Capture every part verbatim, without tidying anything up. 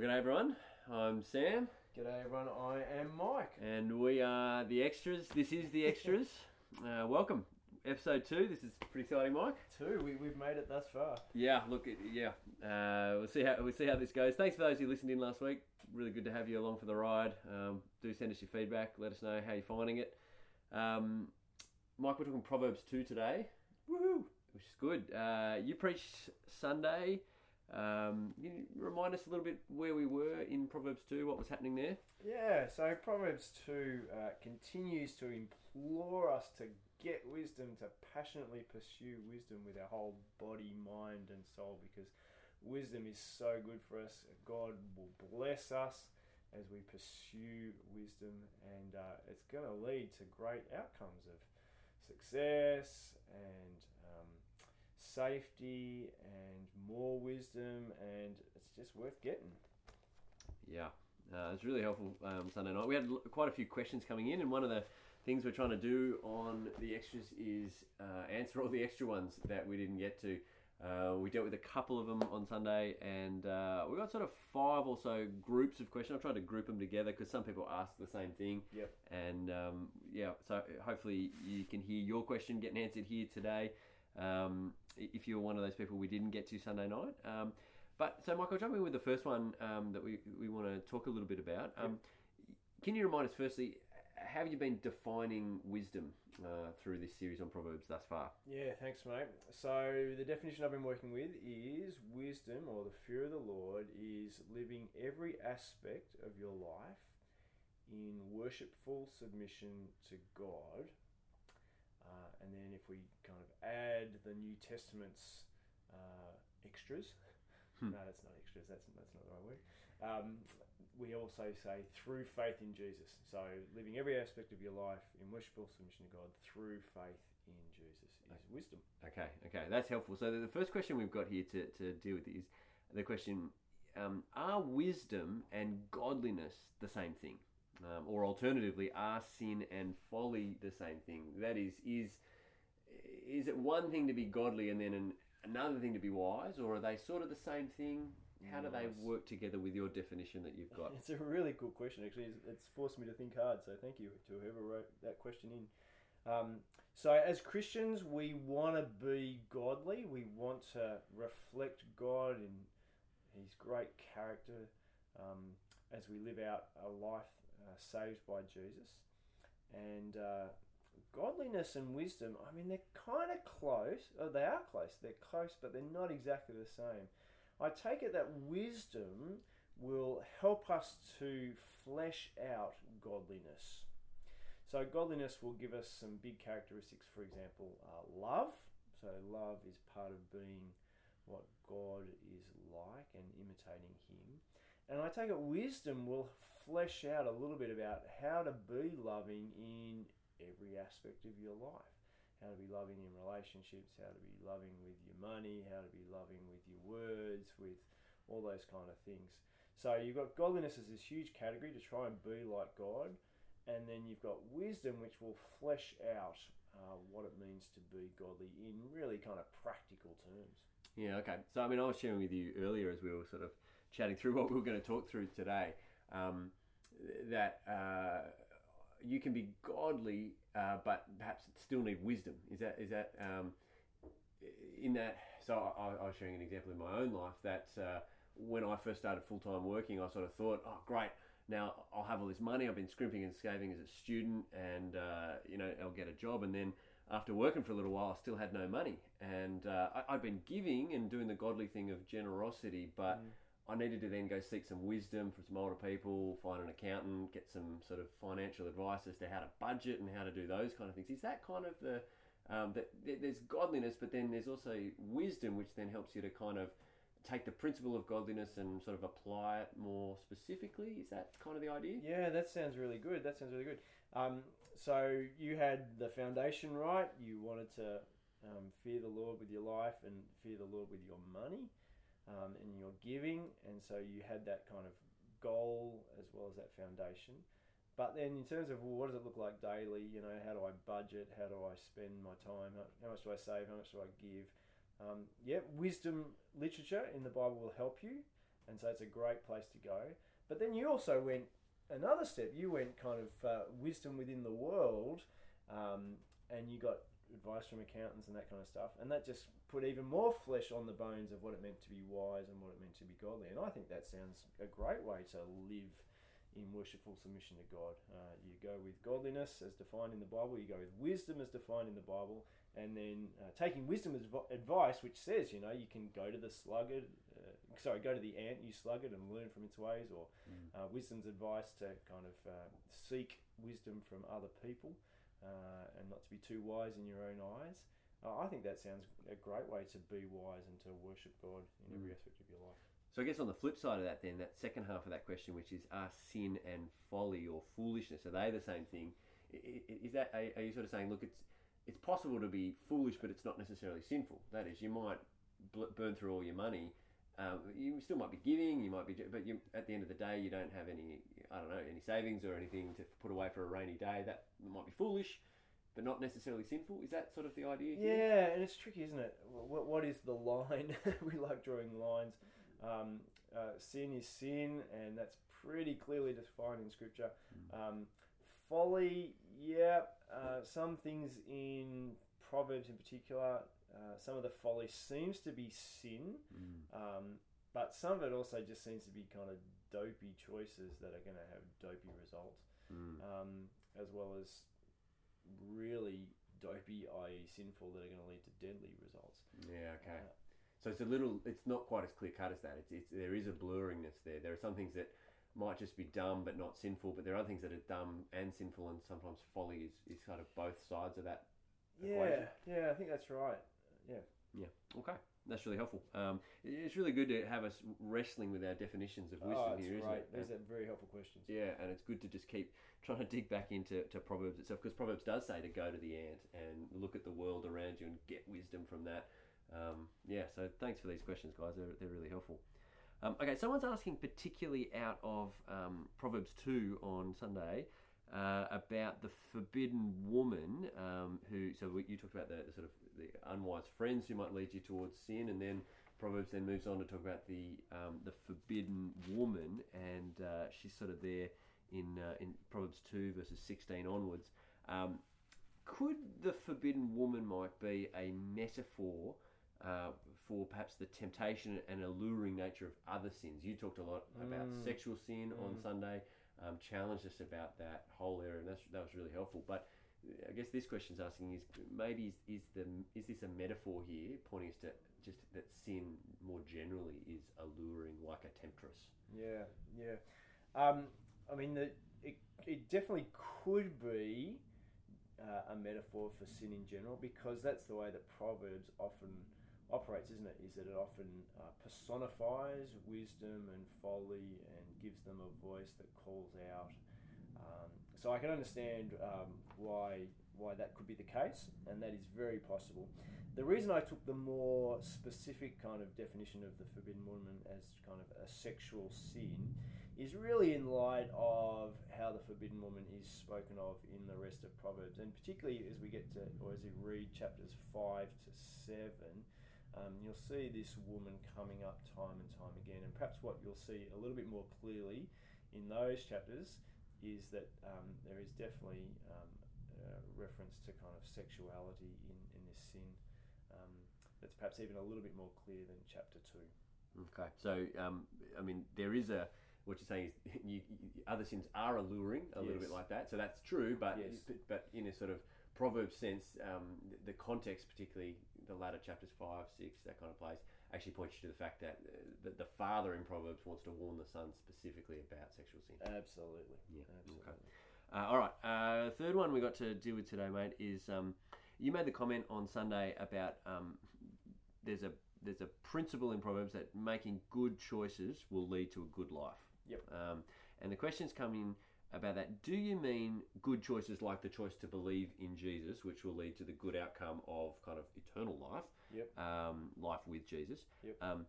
Well, g'day everyone. I'm Sam. G'day everyone. I am Mike. And we are The Extras. This is The Extras. uh, welcome. Episode two. This is pretty exciting, Mike. Two. We, we've made it thus far. Yeah. Look. It, yeah. Uh, we'll see how we'll see how this goes. Thanks for those who listened in last week. Really good to have you along for the ride. Um, do send us your feedback. Let us know how you're finding it. Um, Mike, we're talking Proverbs two today. Woohoo! Which is good. Uh, you preached Sunday. Um, you remind us a little bit where we were in Proverbs two, what was happening there? Yeah, so Proverbs two uh, continues to implore us to get wisdom, to passionately pursue wisdom with our whole body, mind and soul, because wisdom is so good for us. God will bless us as we pursue wisdom, and uh, it's going to lead to great outcomes of success and um, safety and more wisdom, and it's just worth getting. Yeah, uh, it's really helpful. Um, Sunday night we had l- quite a few questions coming in, and one of the things we're trying to do on The Extras is uh, answer all the extra ones that we didn't get to. Uh, we dealt with a couple of them on Sunday, and uh, we got sort of five or so groups of questions. I've tried to group them together because some people ask the same thing. Yep. And um, yeah, so hopefully you can hear your question getting answered here today. Um, if you're one of those people we didn't get to Sunday night. Um, but so, Michael, jump in with the first one um, that we, we want to talk a little bit about. Um, yep. Can you remind us, firstly, how have you been defining wisdom uh, through this series on Proverbs thus far? Yeah, thanks, mate. So the definition I've been working with is wisdom, or the fear of the Lord, is living every aspect of your life in worshipful submission to God. Uh, and then if we kind of add the New Testament's uh, extras... Hmm. No, that's not extras. That's that's not the right word. Um, we also say through faith in Jesus. So living every aspect of your life in worshipful submission to God through faith in Jesus is okay. Wisdom. Okay, okay, that's helpful. So the first question we've got here to, to deal with is the question: um, are wisdom and godliness the same thing, um, or alternatively, are sin and folly the same thing? That is, is is it one thing to be godly and then an another thing to be wise, or are they sort of the same thing? How do nice. They work together with your definition that you've got? It's a really cool question, actually. It's forced me to think hard, so thank you to whoever wrote that question in. Um, so as Christians, we want to be godly. We want to reflect God and His great character um, as we live out a life uh, saved by Jesus. And... Uh, Godliness and wisdom, I mean, they're kind of close. Oh, they are close. They're close, but they're not exactly the same. I take it that wisdom will help us to flesh out godliness. So godliness will give us some big characteristics. For example, uh, love. So love is part of being what God is like and imitating Him. And I take it wisdom will flesh out a little bit about how to be loving in every aspect of your life. How to be loving in relationships, how to be loving with your money, how to be loving with your words, with all those kind of things. So you've got godliness as this huge category to try and be like God, and then you've got wisdom, which will flesh out uh, what it means to be godly in really kind of practical terms. Yeah, okay. So I mean, I was sharing with you earlier as we were sort of chatting through what we were going to talk through today, um, that... Uh, you can be godly, uh, but perhaps still need wisdom. Is that is that um, in that? So I, I was sharing an example in my own life that uh, when I first started full time working, I sort of thought, oh great, now I'll have all this money. I've been scrimping and saving as a student, and uh, you know I'll get a job. And then after working for a little while, I still had no money, and uh, I, I'd been giving and doing the godly thing of generosity, but. Mm. I needed to then go seek some wisdom from some older people, find an accountant, get some sort of financial advice as to how to budget and how to do those kind of things. Is that kind of the, um, that there's godliness, but then there's also wisdom, which then helps you to kind of take the principle of godliness and sort of apply it more specifically? Is that kind of the idea? Yeah, that sounds really good. That sounds really good. Um, so you had the foundation right. You wanted to um, fear the Lord with your life and fear the Lord with your money. Um, and you're giving, and so you had that kind of goal as well as that foundation. But then in terms of, well, what does it look like daily? You know, how do I budget? How do I spend my time? How, how much do I save? How much do I give? Um, yeah, wisdom literature in the Bible will help you. And so it's a great place to go. But then you also went another step. You went kind of uh, wisdom within the world, um, and you got advice from accountants and that kind of stuff. And that just put even more flesh on the bones of what it meant to be wise and what it meant to be godly. And I think that sounds a great way to live in worshipful submission to God. Uh, you go with godliness as defined in the Bible, you go with wisdom as defined in the Bible, and then uh, taking wisdom as v- advice, which says, you know, you can go to the sluggard, uh, sorry, go to the ant, you sluggard, and learn from its ways, or mm. uh, wisdom's advice to kind of uh, seek wisdom from other people, uh, and not to be too wise in your own eyes. Uh, I think that sounds a great way to be wise and to worship God in every mm. aspect of your life. So I guess on the flip side of that then, that second half of that question, which is, are sin and folly or foolishness, are they the same thing? Is that, are you sort of saying, look, it's it's possible to be foolish, but it's not necessarily sinful? That is, you might burn through all your money, um, you still might be giving, you might be, but you, at the end of the day, you don't have any, I don't know, any savings or anything to put away for a rainy day. That might be foolish, but not necessarily sinful. Is that sort of the idea here? Yeah, and it's tricky, isn't it? What What is the line? We like drawing lines. Um, uh, sin is sin, and that's pretty clearly defined in Scripture. Um, folly, yeah, uh, some things in Proverbs in particular, uh, some of the folly seems to be sin, um, but some of it also just seems to be kind of dopey choices that are going to have dopey results, um, as well as really dopey, that is sinful, that are going to lead to deadly results. Yeah, okay. Uh, so it's a little, it's not quite as clear cut as that. It's, it's there is a blurringness there. There are some things that might just be dumb but not sinful, but there are things that are dumb and sinful, and sometimes folly is, is kind of both sides of that equation. Yeah, yeah, I think that's right. Yeah. Yeah, okay. That's really helpful. Um, it's really good to have us wrestling with our definitions of wisdom oh, here, isn't right. it? Those are very helpful questions. Yeah, and it's good to just keep trying to dig back into to Proverbs itself, because Proverbs does say to go to the ant and look at the world around you and get wisdom from that. Um, yeah, so thanks for these questions, guys. They're, they're really helpful. Um, okay, someone's asking particularly out of um, Proverbs two on Sunday uh, about the forbidden woman um, who, so you talked about the, the sort of the unwise friends who might lead you towards sin, and then Proverbs then moves on to talk about the um, the forbidden woman, and uh, she's sort of there in uh, in Proverbs two verses sixteen onwards. Um, could the forbidden woman might be a metaphor Uh, for perhaps the temptation and alluring nature of other sins? You talked a lot about mm. sexual sin mm. on Sunday, um, challenged us about that whole area, and that's, that was really helpful. But I guess this question's asking is, maybe is, is the is this a metaphor here, pointing us to just that sin more generally is alluring, like a temptress? Yeah, yeah. Um, I mean, the, it, it definitely could be uh, a metaphor for sin in general, because that's the way that Proverbs often operates, isn't it? Is that it often uh, personifies wisdom and folly and gives them a voice that calls out. Um, so I can understand um, why why that could be the case, and that is very possible. The reason I took the more specific kind of definition of the forbidden woman as kind of a sexual sin is really in light of how the forbidden woman is spoken of in the rest of Proverbs, and particularly as we get to, or as we read chapters five to seven, Um, you'll see this woman coming up time and time again, and perhaps what you'll see a little bit more clearly in those chapters is that um, there is definitely um, a reference to kind of sexuality in, in this sin um, that's perhaps even a little bit more clear than chapter two. Okay, so um, I mean there is a, what you're saying is you, you, other sins are alluring a yes. little bit like that, so that's true, but yes. but in a sort of Proverbs sense, um, the context, particularly the latter chapters five, six, that kind of place, actually points you to the fact that uh, the, the father in Proverbs wants to warn the son specifically about sexual sin. Absolutely. Yeah. Absolutely. Okay. Uh, all right. Uh, third one we got to deal with today, mate, is um, you made the comment on Sunday about um, there's a there's a principle in Proverbs that making good choices will lead to a good life. Yep. Um, and the questions come in about that. Do you mean good choices like the choice to believe in Jesus, which will lead to the good outcome of kind of eternal life, yep. um, life with Jesus? Yep. Um,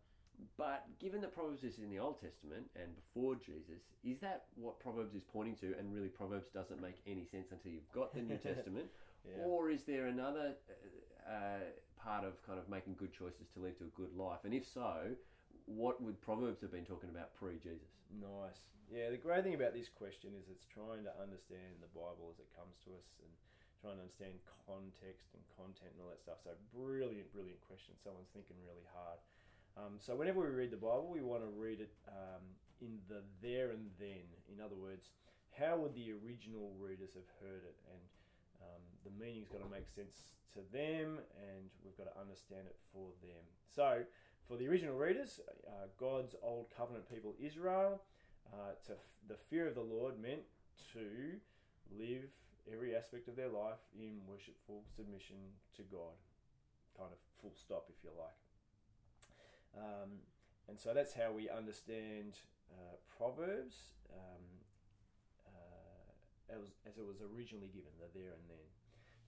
but given that Proverbs is in the Old Testament and before Jesus, is that what Proverbs is pointing to? And really, Proverbs doesn't make any sense until you've got the New Testament. Yeah. Or is there another uh, part of kind of making good choices to lead to a good life? And if so, what would Proverbs have been talking about pre-Jesus? Nice. Yeah, the great thing about this question is it's trying to understand the Bible as it comes to us and trying to understand context and content and all that stuff. So brilliant, brilliant question. Someone's thinking really hard. Um, so whenever we read the Bible, we want to read it um, in the there and then. In other words, how would the original readers have heard it? And um, the meaning's got to make sense to them, and we've got to understand it for them. So for the original readers, uh, God's old covenant people, Israel, uh, to f- the fear of the Lord meant to live every aspect of their life in worshipful submission to God. Kind of full stop, if you like. Um, and so that's how we understand uh, Proverbs um, uh, as, as it was originally given, the there and then.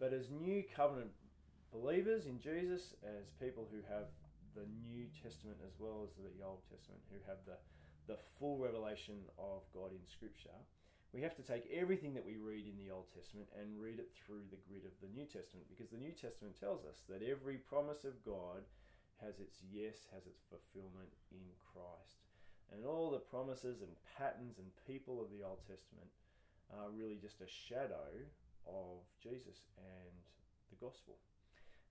But as new covenant believers in Jesus, as people who have the New Testament as well as the Old Testament, who have the, the full revelation of God in Scripture, we have to take everything that we read in the Old Testament and read it through the grid of the New Testament, because the New Testament tells us that every promise of God has its yes, has its fulfillment in Christ. And all the promises and patterns and people of the Old Testament are really just a shadow of Jesus and the gospel.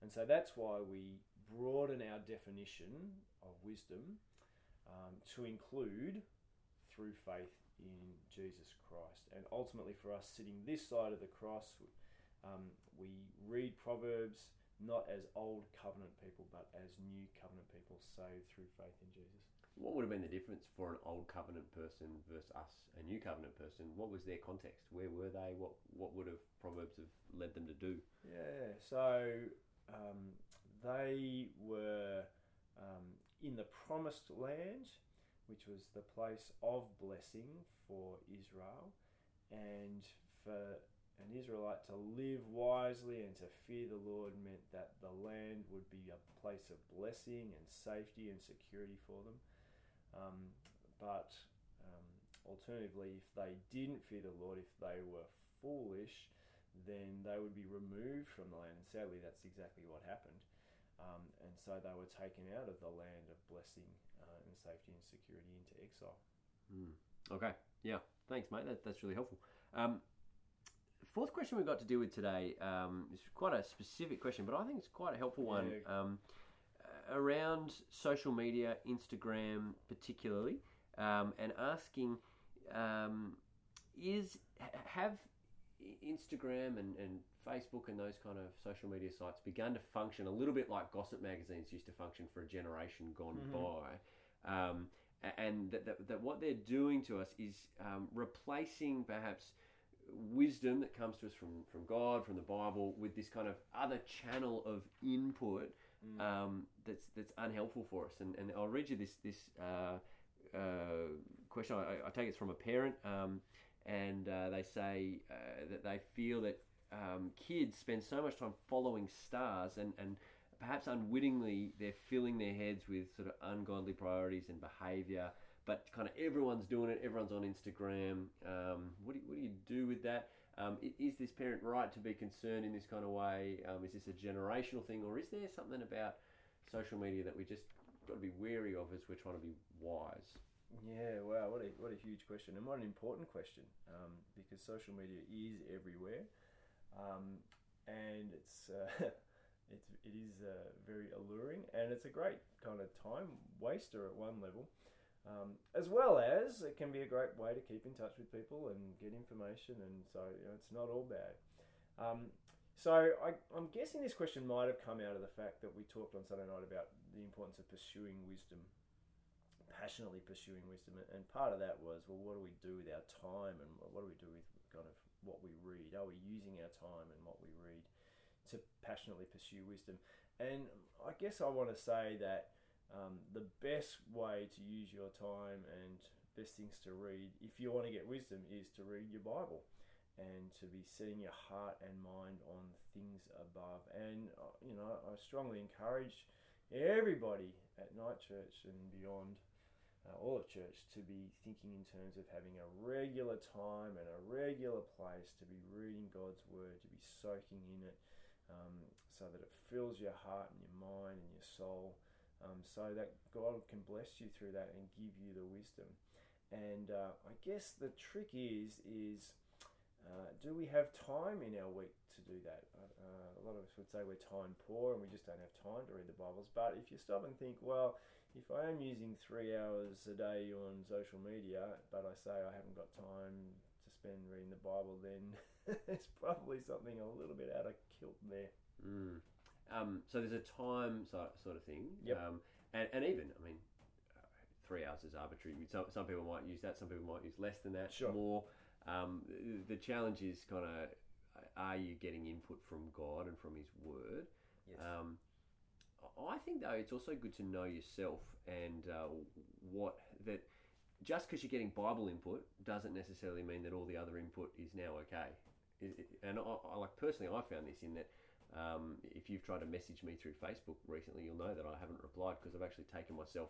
And so that's why we broaden our definition of wisdom um, to include through faith in Jesus Christ. And ultimately for us sitting this side of the cross, um, we read Proverbs not as old covenant people, but as new covenant people saved through faith in Jesus. What would have been the difference for an old covenant person versus us, a new covenant person? What was their context? Where were they? What what would have Proverbs have led them to do? Yeah, so um, they were um, in the promised land, which was the place of blessing for Israel, and for an Israelite to live wisely and to fear the Lord meant that the land would be a place of blessing and safety and security for them. Um, but um, alternatively, if they didn't fear the Lord, if they were foolish, then they would be removed from the land. And sadly, that's exactly what happened. Um, and so they were taken out of the land of blessing uh, and safety and security into exile. Mm. Okay. Yeah. Thanks, mate. That, that's really helpful. Um, Fourth question we've got to deal with today um, is quite a specific question, but I think it's quite a helpful one um, around social media, Instagram particularly, um, and asking um, is have Instagram and, and Facebook and those kind of social media sites begun to function a little bit like gossip magazines used to function for a generation gone mm-hmm. by, um, and that, that, that what they're doing to us is um, replacing perhaps wisdom that comes to us from, from God, from the Bible, with this kind of other channel of input mm. um, that's that's unhelpful for us. And and I'll read you this this uh, uh, question. I, I take it's from a parent, um, and uh, they say uh, that they feel that um, kids spend so much time following stars, and, and perhaps unwittingly they're filling their heads with sort of ungodly priorities and behaviour. But kind of everyone's doing it. Everyone's on Instagram. Um, what do you, what do you do with that? Um, is this parent right to be concerned in this kind of way? Um, is this a generational thing, or is there something about social media that we just got to be wary of as we're trying to be wise? Yeah, wow, what a what a huge question, and what an important question, um, because social media is everywhere, um, and it's. Uh, It's, it is uh, very alluring, and it's a great kind of time waster at one level. Um, as well as it can be a great way to keep in touch with people and get information, and so you know, it's not all bad. Um, so I, I'm guessing this question might have come out of the fact that we talked on Sunday night about the importance of pursuing wisdom, passionately pursuing wisdom, and part of that was, well, what do we do with our time, and what do we do with kind of what we read? Are we using our time and what we read to passionately pursue wisdom? And I guess I want to say that Um, the best way to use your time and best things to read, if you want to get wisdom, is to read your Bible and to be setting your heart and mind on things above. And, you know, I strongly encourage everybody at Night Church and beyond, uh, all of church, to be thinking in terms of having a regular time and a regular place to be reading God's Word, to be soaking in it, um, so that it fills your heart and your mind and your soul. Um, so that God can bless you through that and give you the wisdom. And uh, I guess the trick is, is uh, do we have time in our week to do that? Uh, a lot of us would say we're time poor and we just don't have time to read the Bibles. But if you stop and think, well, if I am using three hours a day on social media, but I say I haven't got time to spend reading the Bible, then there's probably something a little bit out of kilt there. Mm. Um, so there's a time sort of thing. Yep. Um, and, and even, I mean, three hours is arbitrary. Some, some people might use that. Some people might use less than that, sure. more. Um, the, the challenge is kind of, are you getting input from God and from his word? Yes. Um, I think, though, it's also good to know yourself and uh, what that just because you're getting Bible input doesn't necessarily mean that all the other input is now okay. It, and I, I like personally, I found this in that Um, if you've tried to message me through Facebook recently, you'll know that I haven't replied because I've actually taken myself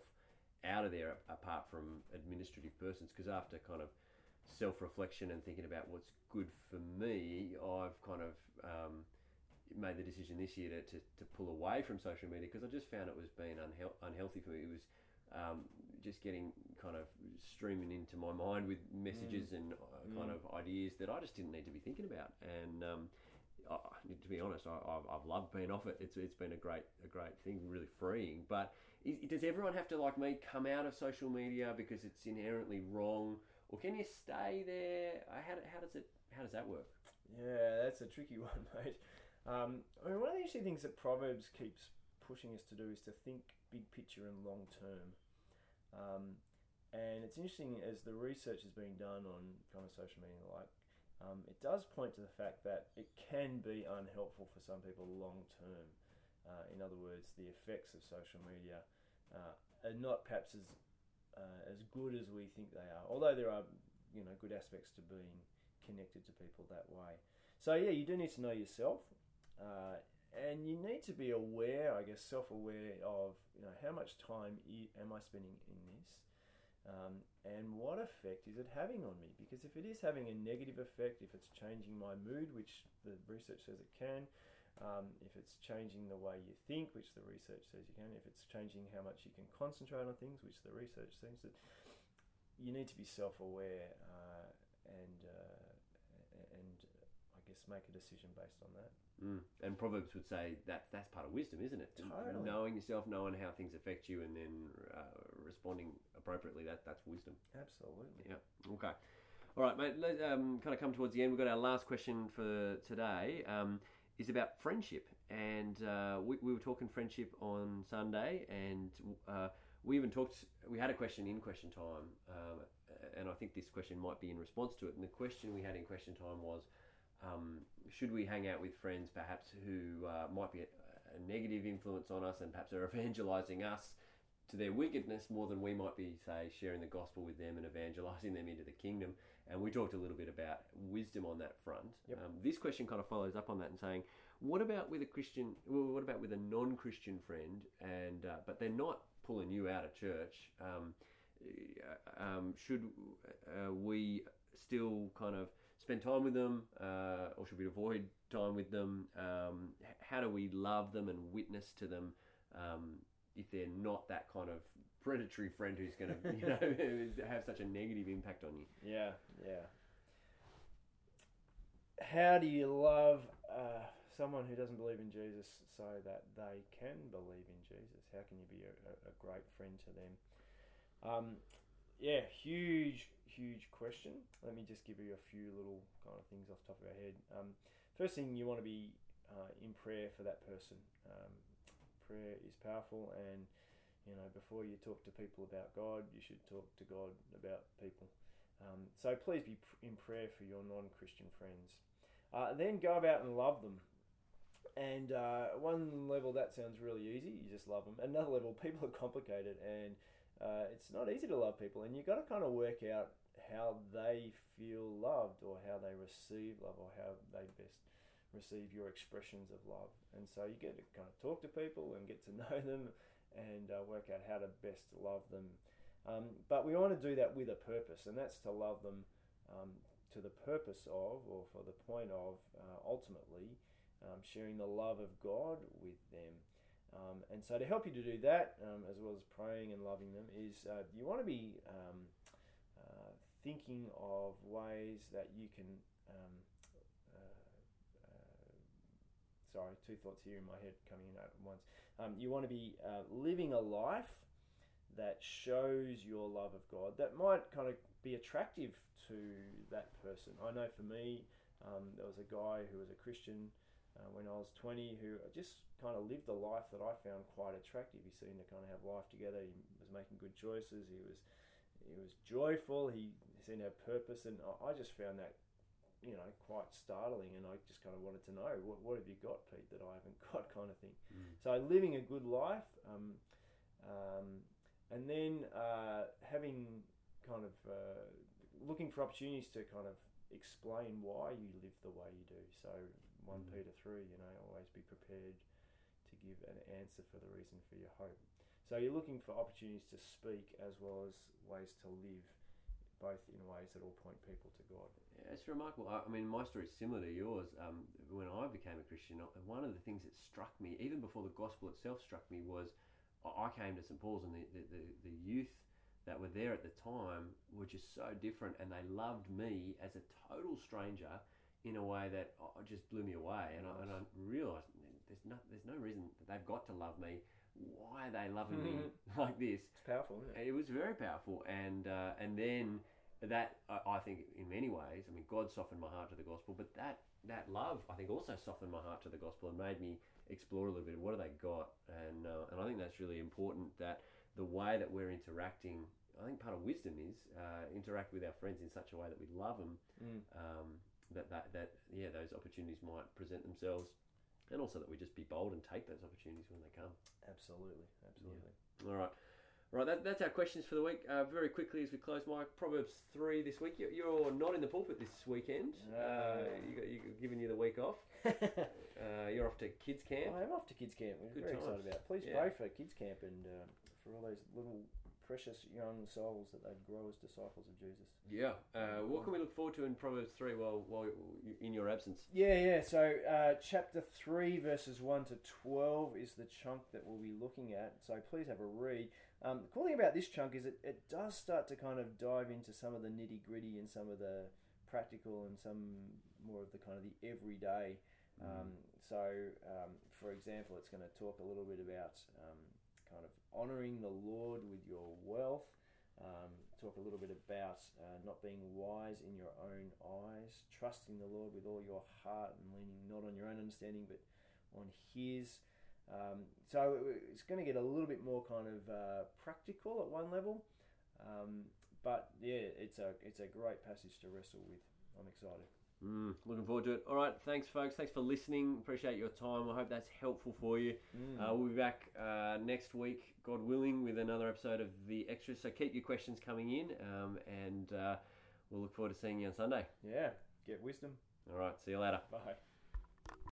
out of there apart from administrative persons, because after kind of self-reflection and thinking about what's good for me, I've kind of um, made the decision this year to, to, to pull away from social media because I just found it was being unhe- unhealthy for me. It was um, just getting kind of streaming into my mind with messages mm. and uh, mm. kind of ideas that I just didn't need to be thinking about. And um Oh, to be honest, I, I've, I've loved being off it. It's it's been a great a great thing, really freeing. But is, does everyone have to, like me, come out of social media because it's inherently wrong, or can you stay there? How how does it how does that work? Yeah, that's a tricky one, mate. Um, I mean, one of the interesting things that Proverbs keeps pushing us to do is to think big picture and long term. Um, and it's interesting as the research is being done on kind of social media and the like. Um, it does point to the fact that it can be unhelpful for some people long term. Uh, in other words, the effects of social media uh, are not perhaps as uh, as good as we think they are. Although there are, you know, good aspects to being connected to people that way. So yeah, you do need to know yourself, uh, and you need to be aware, I guess, self-aware of, you know, how much time am I spending in this. Um, and what effect is it having on me? Because if it is having a negative effect, if it's changing my mood, which the research says it can, um, if it's changing the way you think, which the research says you can, if it's changing how much you can concentrate on things, which the research says that you need to be self-aware uh, and uh, and I guess make a decision based on that. Mm. And Proverbs would say that that's part of wisdom, isn't it? Totally. Knowing yourself, knowing how things affect you, and then uh, responding appropriately, that that's wisdom. Absolutely. Yeah. Okay. All right, mate, let, um, kind of come towards the end. We've got our last question for today. Um, is about friendship. And uh, we, we were talking friendship on Sunday, and uh, we even talked, we had a question in question time, um, and I think this question might be in response to it. And the question we had in question time was, Um, should we hang out with friends perhaps who uh, might be a, a negative influence on us and perhaps are evangelising us to their wickedness more than we might be, say, sharing the gospel with them and evangelising them into the kingdom? And we talked a little bit about wisdom on that front. Yep. Um, this question kind of follows up on that and saying, what about with a Christian? Well, what about with a non-Christian friend? And uh, but they're not pulling you out of church. Um, um, should uh, we still kind of spend time with them, uh, or should we avoid time with them? Um, how do we love them and witness to them um, if they're not that kind of predatory friend who's going to, you know, have such a negative impact on you? Yeah, yeah. How do you love uh, someone who doesn't believe in Jesus so that they can believe in Jesus? How can you be a, a great friend to them? Um, Yeah, huge, huge question. Let me just give you a few little kind of things off the top of our head. Um, first thing, you want to be uh, in prayer for that person. Um, prayer is powerful, and you know, before you talk to people about God, you should talk to God about people. Um, so please be in prayer for your non-Christian friends. Uh, then go about and love them. And uh, one level, that sounds really easy. You just love them. Another level, people are complicated, and Uh, it's not easy to love people, and you've got to kind of work out how they feel loved or how they receive love or how they best receive your expressions of love. And so you get to kind of talk to people and get to know them and uh, work out how to best love them. Um, but we want to do that with a purpose, and that's to love them um, to the purpose of, or for the point of, uh, ultimately, um, sharing the love of God with them. Um, and so to help you to do that, um, as well as praying and loving them, is uh, you want to be um, uh, thinking of ways that you can... Um, uh, uh, sorry, two thoughts here in my head coming in at once. Um, you want to be uh, living a life that shows your love of God, that might kind of be attractive to that person. I know for me, um, there was a guy who was a Christian uh, when I was twenty who just kind of lived a life that I found quite attractive. He seemed to kind of have life together. He was making good choices. He was he was joyful. He seemed to have purpose. And I just found that, you know, quite startling. And I just kind of wanted to know, what, what have you got, Pete, that I haven't got, kind of thing. Mm. So living a good life, um, um, and then uh, having kind of uh, looking for opportunities to kind of explain why you live the way you do. So First mm. Peter three, you know, always be prepared to give an answer for the reason for your hope. So you're looking for opportunities to speak as well as ways to live, both in ways that all point people to God. Yeah, it's remarkable. I, I mean, my story is similar to yours. Um, when I became a Christian, one of the things that struck me, even before the gospel itself struck me, was I came to Saint Paul's and the, the, the, the youth that were there at the time were just so different, and they loved me as a total stranger in a way that oh, just blew me away. And I, and I realised there's no, there's no reason that they've got to love me. Why are they loving mm-hmm. me like this? It's powerful, isn't it? It was very powerful. And uh, and then that, I, I think in many ways, I mean, God softened my heart to the gospel, but that, that love, I think, also softened my heart to the gospel and made me explore a little bit of what have they got. And uh, and I think that's really important, that the way that we're interacting, I think part of wisdom is uh, interact with our friends in such a way that we love them, mm. um, that, that, that yeah those opportunities might present themselves, and also that we just be bold and take those opportunities when they come. Absolutely, absolutely. Yeah. All right. Right, that, that's our questions for the week. Uh, very quickly as we close, Mike, Proverbs three this week. You're, you're not in the pulpit this weekend. No. Uh, you got, you're giving you the week off. uh, you're off to kids camp. I am off to kids camp. We're Good very times. excited about it. Please yeah. pray for kids camp and uh, for all those little precious young souls that they'd grow as disciples of Jesus. Yeah. Uh, what can we look forward to in Proverbs three while, while in your absence? Yeah, yeah. So uh, chapter three, verses one to twelve is the chunk that we'll be looking at. So please have a read. Um, the cool thing about this chunk is it, it does start to kind of dive into some of the nitty-gritty and some of the practical and some more of the kind of the everyday. Mm. Um, so, um, for example, it's going to talk a little bit about... Um, kind of honouring the Lord with your wealth. Um, talk a little bit about uh, not being wise in your own eyes, trusting the Lord with all your heart and leaning not on your own understanding but on His. Um, so it's going to get a little bit more kind of uh, practical at one level. Um, but yeah, it's a, it's a great passage to wrestle with. I'm excited. Mm, looking forward to it. All right, thanks, folks. Thanks for listening. Appreciate your time. I hope that's helpful for you. Mm. Uh, we'll be back uh, next week, God willing, with another episode of The Extras. So keep your questions coming in, um, and uh, we'll look forward to seeing you on Sunday. Yeah, get wisdom. All right, see you later. Bye.